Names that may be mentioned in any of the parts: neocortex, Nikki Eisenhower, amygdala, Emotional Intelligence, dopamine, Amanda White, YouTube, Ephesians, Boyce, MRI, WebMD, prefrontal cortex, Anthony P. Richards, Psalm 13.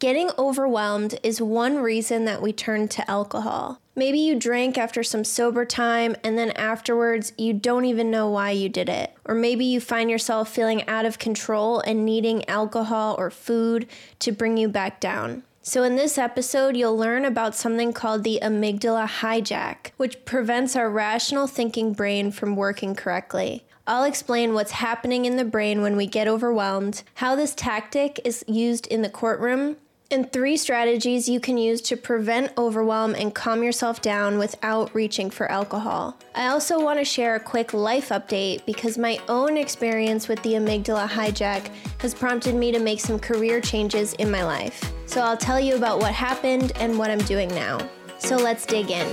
Getting overwhelmed is one reason that we turn to alcohol. Maybe you drank after some sober time and then afterwards you don't even know why you did it. Or maybe you find yourself feeling out of control and needing alcohol or food to bring you back down. So in this episode, you'll learn about something called the amygdala hijack, which prevents our rational thinking brain from working correctly. I'll explain what's happening in the brain when we get overwhelmed, how this tactic is used in the courtroom, and 3 strategies you can use to prevent overwhelm and calm yourself down without reaching for alcohol. I also want to share a quick life update because my own experience with the amygdala hijack has prompted me to make some career changes in my life. So I'll tell you about what happened and what I'm doing now. So let's dig in.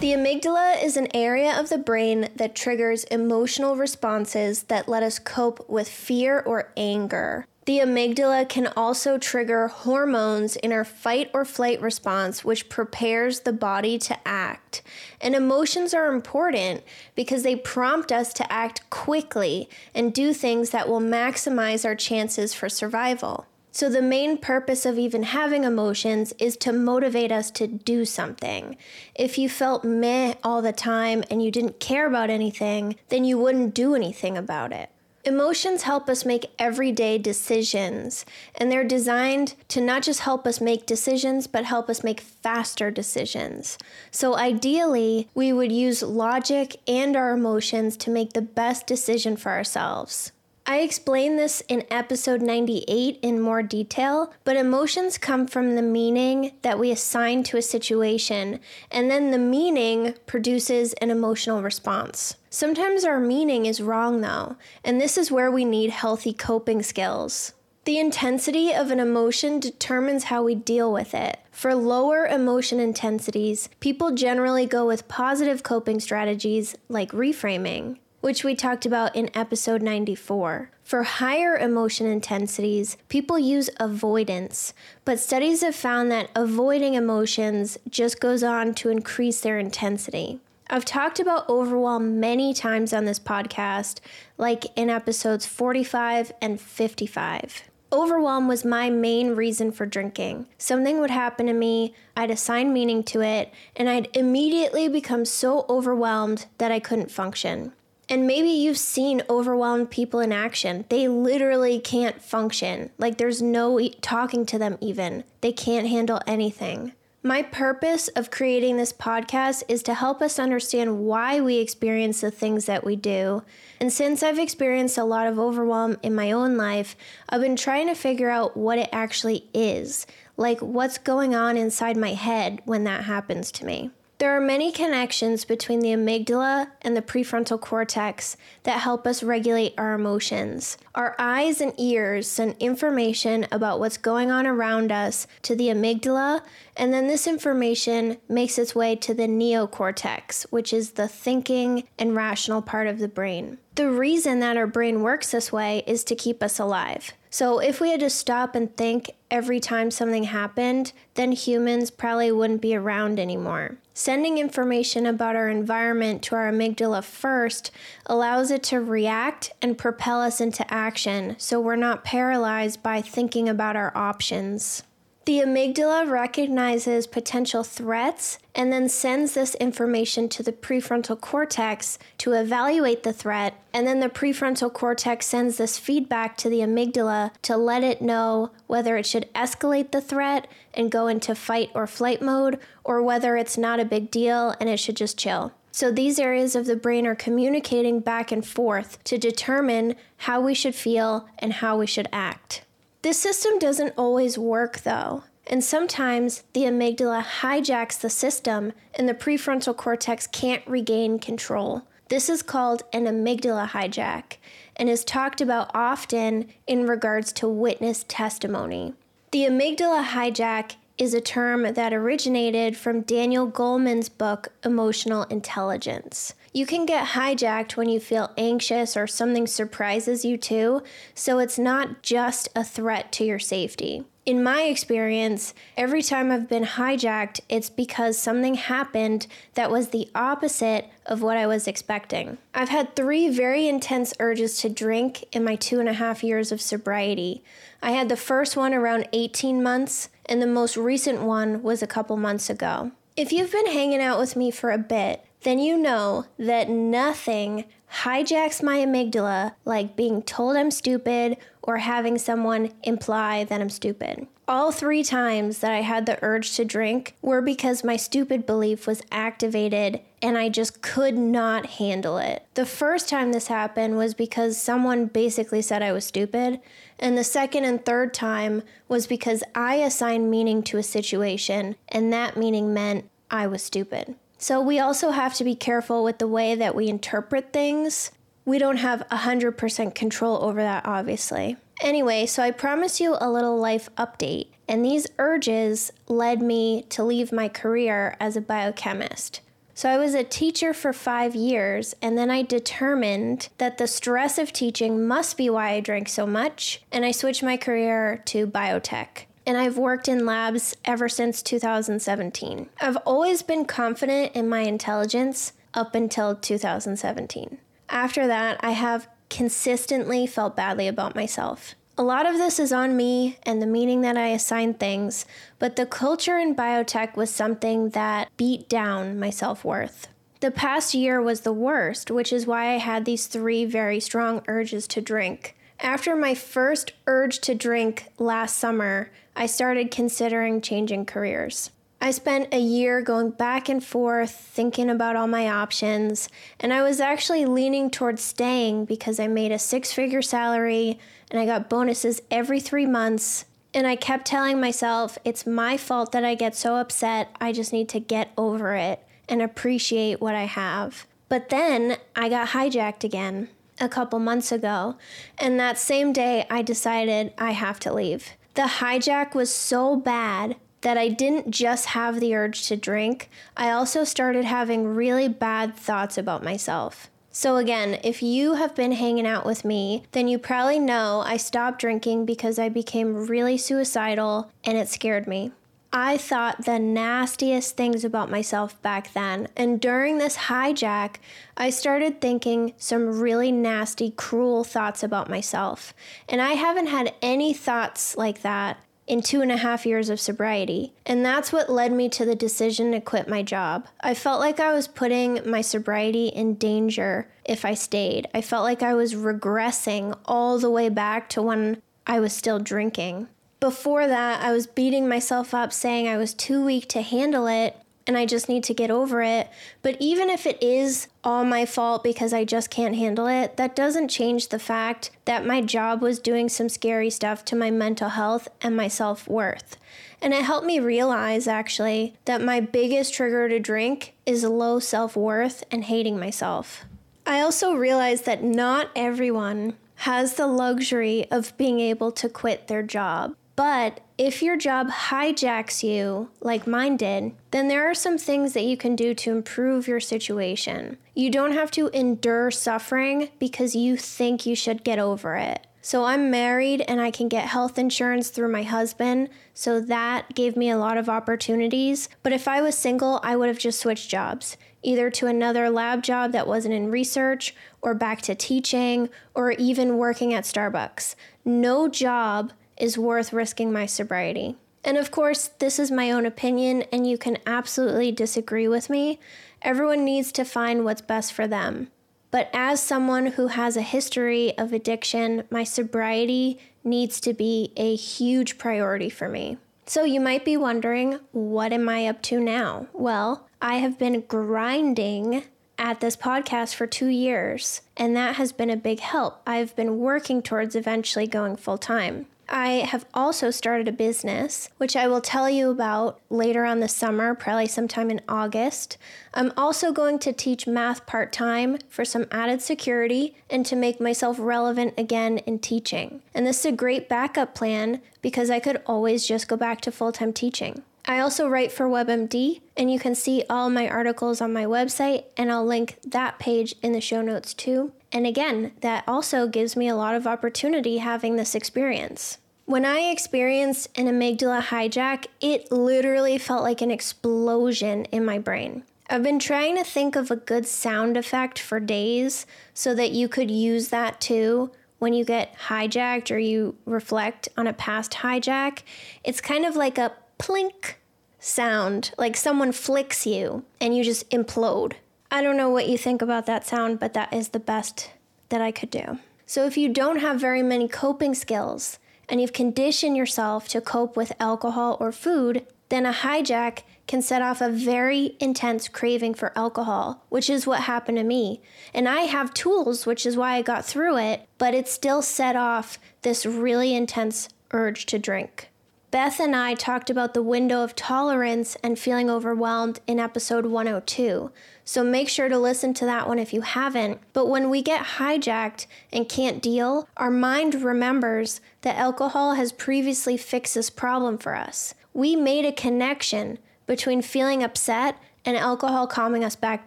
The amygdala is an area of the brain that triggers emotional responses that let us cope with fear or anger. The amygdala can also trigger hormones in our fight or flight response, which prepares the body to act. And emotions are important because they prompt us to act quickly and do things that will maximize our chances for survival. So the main purpose of even having emotions is to motivate us to do something. If you felt meh all the time and you didn't care about anything, then you wouldn't do anything about it. Emotions help us make everyday decisions, and they're designed to not just help us make decisions, but help us make faster decisions. So ideally, we would use logic and our emotions to make the best decision for ourselves. I explain this in episode 98 in more detail, but emotions come from the meaning that we assign to a situation, and then the meaning produces an emotional response. Sometimes our meaning is wrong though, and this is where we need healthy coping skills. The intensity of an emotion determines how we deal with it. For lower emotion intensities, people generally go with positive coping strategies like reframing, which we talked about in episode 94. For higher emotion intensities, people use avoidance, but studies have found that avoiding emotions just goes on to increase their intensity. I've talked about overwhelm many times on this podcast, like in episodes 45 and 55. Overwhelm was my main reason for drinking. Something would happen to me, I'd assign meaning to it, and I'd immediately become so overwhelmed that I couldn't function. And maybe you've seen overwhelmed people in action. They literally can't function. Like there's no talking to them even. They can't handle anything. My purpose of creating this podcast is to help us understand why we experience the things that we do. And since I've experienced a lot of overwhelm in my own life, I've been trying to figure out what it actually is. Like what's going on inside my head when that happens to me. There are many connections between the amygdala and the prefrontal cortex that help us regulate our emotions. Our eyes and ears send information about what's going on around us to the amygdala, and then this information makes its way to the neocortex, which is the thinking and rational part of the brain. The reason that our brain works this way is to keep us alive. So if we had to stop and think every time something happened, then humans probably wouldn't be around anymore. Sending information about our environment to our amygdala first allows it to react and propel us into action, so we're not paralyzed by thinking about our options. The amygdala recognizes potential threats and then sends this information to the prefrontal cortex to evaluate the threat, and then the prefrontal cortex sends this feedback to the amygdala to let it know whether it should escalate the threat and go into fight or flight mode, or whether it's not a big deal and it should just chill. So these areas of the brain are communicating back and forth to determine how we should feel and how we should act. This system doesn't always work though, and sometimes the amygdala hijacks the system and the prefrontal cortex can't regain control. This is called an amygdala hijack and is talked about often in regards to witness testimony. The amygdala hijack is a term that originated from Daniel Goleman's book, Emotional Intelligence. You can get hijacked when you feel anxious or something surprises you too, so it's not just a threat to your safety. In my experience, every time I've been hijacked, it's because something happened that was the opposite of what I was expecting. I've had 3 very intense urges to drink in my 2.5 years of sobriety. I had the first one around 18 months, and the most recent one was a couple months ago. If you've been hanging out with me for a bit, then you know that nothing hijacks my amygdala like being told I'm stupid or having someone imply that I'm stupid. All 3 times that I had the urge to drink were because my stupid belief was activated and I just could not handle it. The first time this happened was because someone basically said I was stupid, and the second and third time was because I assigned meaning to a situation, and that meaning meant I was stupid. So we also have to be careful with the way that we interpret things. We don't have 100% control over that, obviously. Anyway, so I promised you a little life update, and these urges led me to leave my career as a biochemist. So I was a teacher for 5 years, and then I determined that the stress of teaching must be why I drank so much, and I switched my career to biotech. And I've worked in labs ever since 2017. I've always been confident in my intelligence up until 2017. After that, I have consistently felt badly about myself. A lot of this is on me and the meaning that I assign things, but the culture in biotech was something that beat down my self-worth. The past year was the worst, which is why I had these 3 very strong urges to drink. After my first urge to drink last summer, I started considering changing careers. I spent a year going back and forth, thinking about all my options, and I was actually leaning towards staying because I made a 6-figure salary and I got bonuses every 3 months, and I kept telling myself, it's my fault that I get so upset, I just need to get over it and appreciate what I have. But then I got hijacked again a couple months ago, and that same day I decided I have to leave. The hijack was so bad that I didn't just have the urge to drink, I also started having really bad thoughts about myself. So again, if you have been hanging out with me, then you probably know I stopped drinking because I became really suicidal and it scared me. I thought the nastiest things about myself back then, and during this hijack, I started thinking some really nasty, cruel thoughts about myself. And I haven't had any thoughts like that in 2.5 years of sobriety. And that's what led me to the decision to quit my job. I felt like I was putting my sobriety in danger if I stayed. I felt like I was regressing all the way back to when I was still drinking. Before that, I was beating myself up saying I was too weak to handle it and I just need to get over it. But even if it is all my fault because I just can't handle it, that doesn't change the fact that my job was doing some scary stuff to my mental health and my self-worth. And it helped me realize, actually, that my biggest trigger to drink is low self-worth and hating myself. I also realized that not everyone has the luxury of being able to quit their job. But if your job hijacks you, like mine did, then there are some things that you can do to improve your situation. You don't have to endure suffering because you think you should get over it. So I'm married and I can get health insurance through my husband, so that gave me a lot of opportunities. But if I was single, I would have just switched jobs, either to another lab job that wasn't in research, or back to teaching, or even working at Starbucks. No job is worth risking my sobriety. And of course, this is my own opinion, and you can absolutely disagree with me. Everyone needs to find what's best for them. But as someone who has a history of addiction, my sobriety needs to be a huge priority for me. So you might be wondering, what am I up to now? Well, I have been grinding at this podcast for 2 years, and that has been a big help. I've been working towards eventually going full time. I have also started a business, which I will tell you about later on this summer, probably sometime in August. I'm also going to teach math part-time for some added security and to make myself relevant again in teaching. And this is a great backup plan because I could always just go back to full-time teaching. I also write for WebMD, and you can see all my articles on my website, and I'll link that page in the show notes too. And again, that also gives me a lot of opportunity having this experience. When I experienced an amygdala hijack, it literally felt like an explosion in my brain. I've been trying to think of a good sound effect for days so that you could use that too when you get hijacked or you reflect on a past hijack. It's kind of like a plink sound, like someone flicks you and you just implode. I don't know what you think about that sound, but that is the best that I could do. So if you don't have very many coping skills and you've conditioned yourself to cope with alcohol or food, then a hijack can set off a very intense craving for alcohol, which is what happened to me. And I have tools, which is why I got through it, but it still set off this really intense urge to drink. Beth and I talked about the window of tolerance and feeling overwhelmed in episode 102, so make sure to listen to that one if you haven't. But when we get hijacked and can't deal, our mind remembers that alcohol has previously fixed this problem for us. We made a connection between feeling upset and alcohol calming us back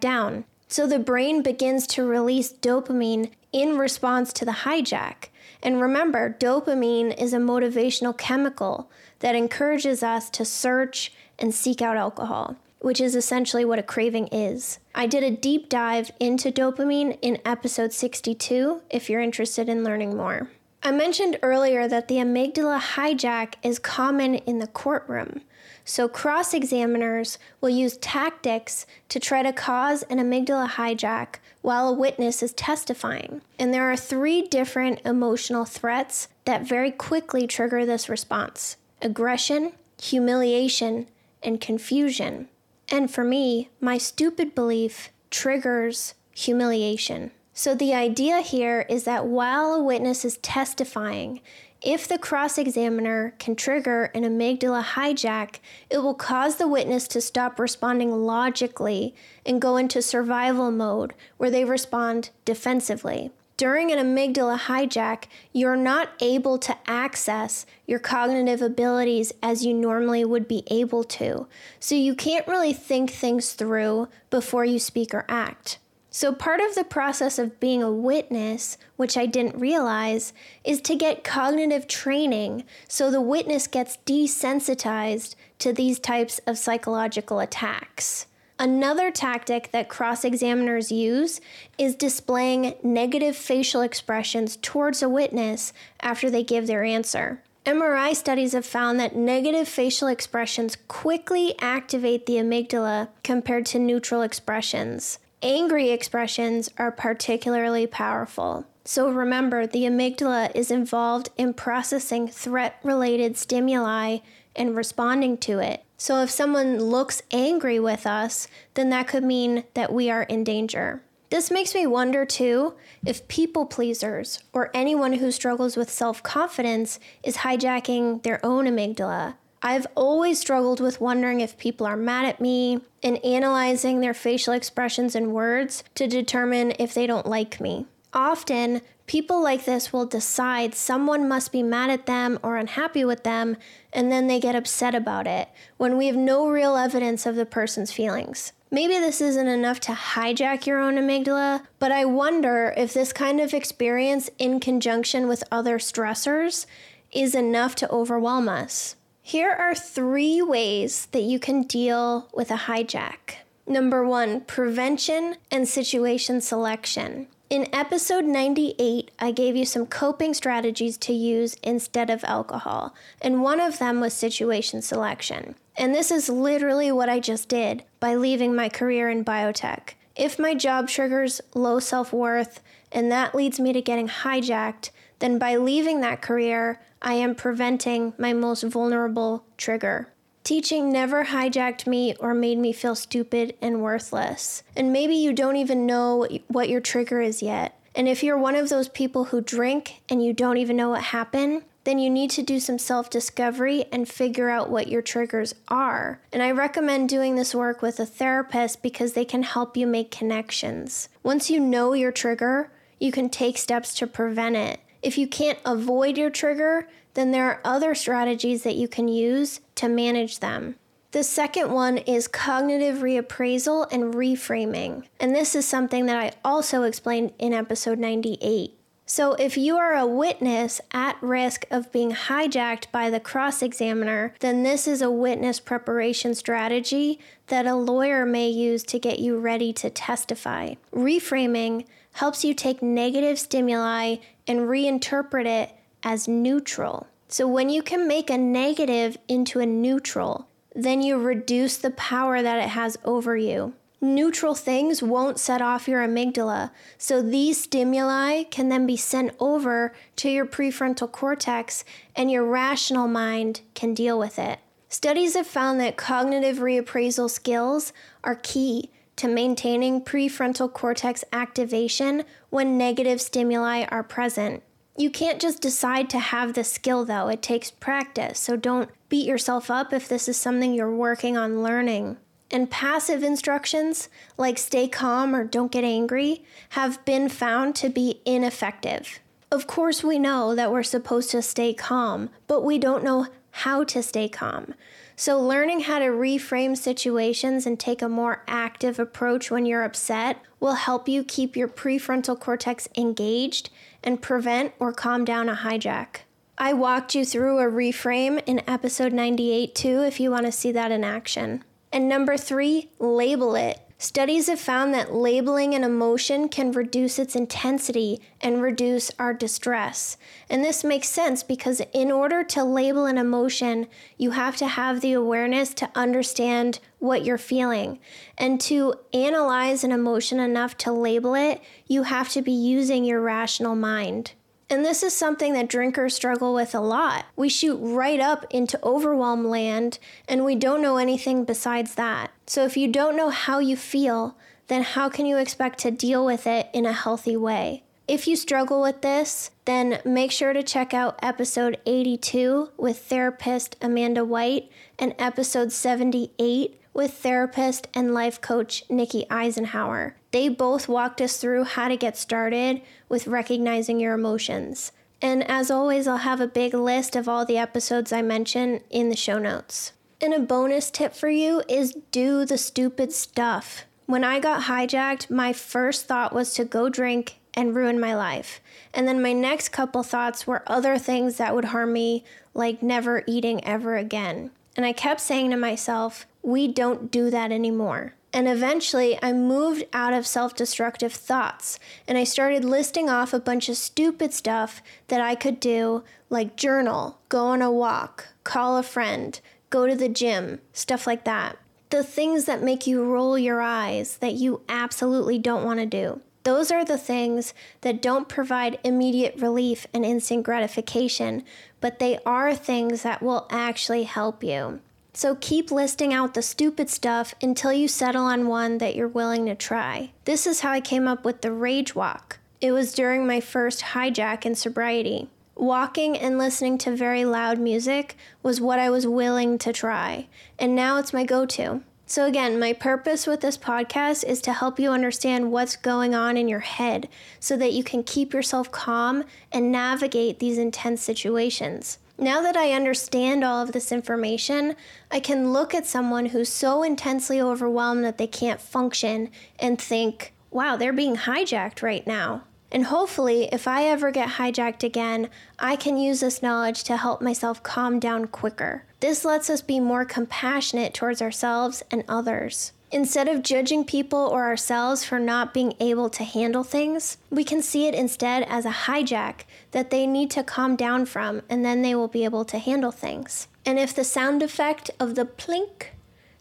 down. So the brain begins to release dopamine in response to the hijack. And remember, dopamine is a motivational chemical that encourages us to search and seek out alcohol, which is essentially what a craving is. I did a deep dive into dopamine in episode 62 if you're interested in learning more. I mentioned earlier that the amygdala hijack is common in the courtroom, so cross-examiners will use tactics to try to cause an amygdala hijack while a witness is testifying. And there are 3 different emotional threats that very quickly trigger this response: aggression, humiliation, and confusion. And for me, my stupid belief triggers humiliation. So the idea here is that while a witness is testifying, if the cross-examiner can trigger an amygdala hijack, it will cause the witness to stop responding logically and go into survival mode where they respond defensively. During an amygdala hijack, you're not able to access your cognitive abilities as you normally would be able to. So you can't really think things through before you speak or act. So part of the process of being a witness, which I didn't realize, is to get cognitive training so the witness gets desensitized to these types of psychological attacks. Another tactic that cross-examiners use is displaying negative facial expressions towards a witness after they give their answer. MRI studies have found that negative facial expressions quickly activate the amygdala compared to neutral expressions. Angry expressions are particularly powerful. So remember, the amygdala is involved in processing threat-related stimuli and responding to it. So if someone looks angry with us, then that could mean that we are in danger. This makes me wonder too, if people pleasers or anyone who struggles with self-confidence is hijacking their own amygdala. I've always struggled with wondering if people are mad at me and analyzing their facial expressions and words to determine if they don't like me. Often, people like this will decide someone must be mad at them or unhappy with them, and then they get upset about it when we have no real evidence of the person's feelings. Maybe this isn't enough to hijack your own amygdala, but I wonder if this kind of experience in conjunction with other stressors is enough to overwhelm us. Here are 3 ways that you can deal with a hijack. Number 1, prevention and situation selection. In episode 98, I gave you some coping strategies to use instead of alcohol, and one of them was situation selection. And this is literally what I just did by leaving my career in biotech. If my job triggers low self-worth and that leads me to getting hijacked, then by leaving that career, I am preventing my most vulnerable trigger. Teaching never hijacked me or made me feel stupid and worthless. And maybe you don't even know what your trigger is yet. And if you're one of those people who drink and you don't even know what happened, then you need to do some self-discovery and figure out what your triggers are. And I recommend doing this work with a therapist because they can help you make connections. Once you know your trigger, you can take steps to prevent it. If you can't avoid your trigger, then there are other strategies that you can use to manage them. The second one is cognitive reappraisal and reframing. And this is something that I also explained in episode 98. So if you are a witness at risk of being hijacked by the cross-examiner, then this is a witness preparation strategy that a lawyer may use to get you ready to testify. Reframing helps you take negative stimuli and reinterpret it as neutral. So when you can make a negative into a neutral, then you reduce the power that it has over you. Neutral things won't set off your amygdala, so these stimuli can then be sent over to your prefrontal cortex and your rational mind can deal with it. Studies have found that cognitive reappraisal skills are key to maintaining prefrontal cortex activation when negative stimuli are present. You can't just decide to have this skill though, it takes practice, so don't beat yourself up if this is something you're working on learning. And passive instructions, like stay calm or don't get angry, have been found to be ineffective. Of course we know that we're supposed to stay calm, but we don't know how to stay calm. So learning how to reframe situations and take a more active approach when you're upset will help you keep your prefrontal cortex engaged and prevent or calm down a hijack. I walked you through a reframe in episode 98 too if you want to see that in action. And number 3, label it. Studies have found that labeling an emotion can reduce its intensity and reduce our distress. And this makes sense because in order to label an emotion, you have to have the awareness to understand what you're feeling. And to analyze an emotion enough to label it, you have to be using your rational mind. And this is something that drinkers struggle with a lot. We shoot right up into overwhelm land, and we don't know anything besides that. So if you don't know how you feel, then how can you expect to deal with it in a healthy way? If you struggle with this, then make sure to check out episode 82 with therapist Amanda White and episode 78 with therapist and life coach Nikki Eisenhower. They both walked us through how to get started with recognizing your emotions. And as always, I'll have a big list of all the episodes I mention in the show notes. And a bonus tip for you is do the stupid stuff. When I got hijacked, my first thought was to go drink and ruin my life. And then my next couple thoughts were other things that would harm me, like never eating ever again. And I kept saying to myself, we don't do that anymore. And eventually I moved out of self-destructive thoughts and I started listing off a bunch of stupid stuff that I could do, like journal, go on a walk, call a friend, go to the gym, stuff like that. The things that make you roll your eyes that you absolutely don't want to do. Those are the things that don't provide immediate relief and instant gratification, but they are things that will actually help you. So keep listing out the stupid stuff until you settle on one that you're willing to try. This is how I came up with the rage walk. It was during my first hijack in sobriety. Walking and listening to very loud music was what I was willing to try, and now it's my go-to. So again, my purpose with this podcast is to help you understand what's going on in your head so that you can keep yourself calm and navigate these intense situations. Now that I understand all of this information, I can look at someone who's so intensely overwhelmed that they can't function and think, wow, they're being hijacked right now. And hopefully, if I ever get hijacked again, I can use this knowledge to help myself calm down quicker. This lets us be more compassionate towards ourselves and others. Instead of judging people or ourselves for not being able to handle things, we can see it instead as a hijack that they need to calm down from, and then they will be able to handle things. And if the sound effect of the plink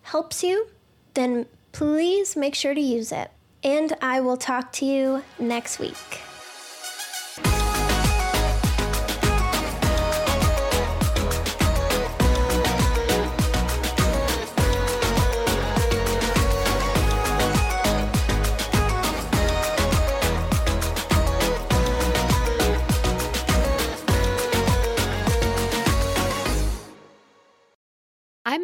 helps you, then please make sure to use it. And I will talk to you next week. I'm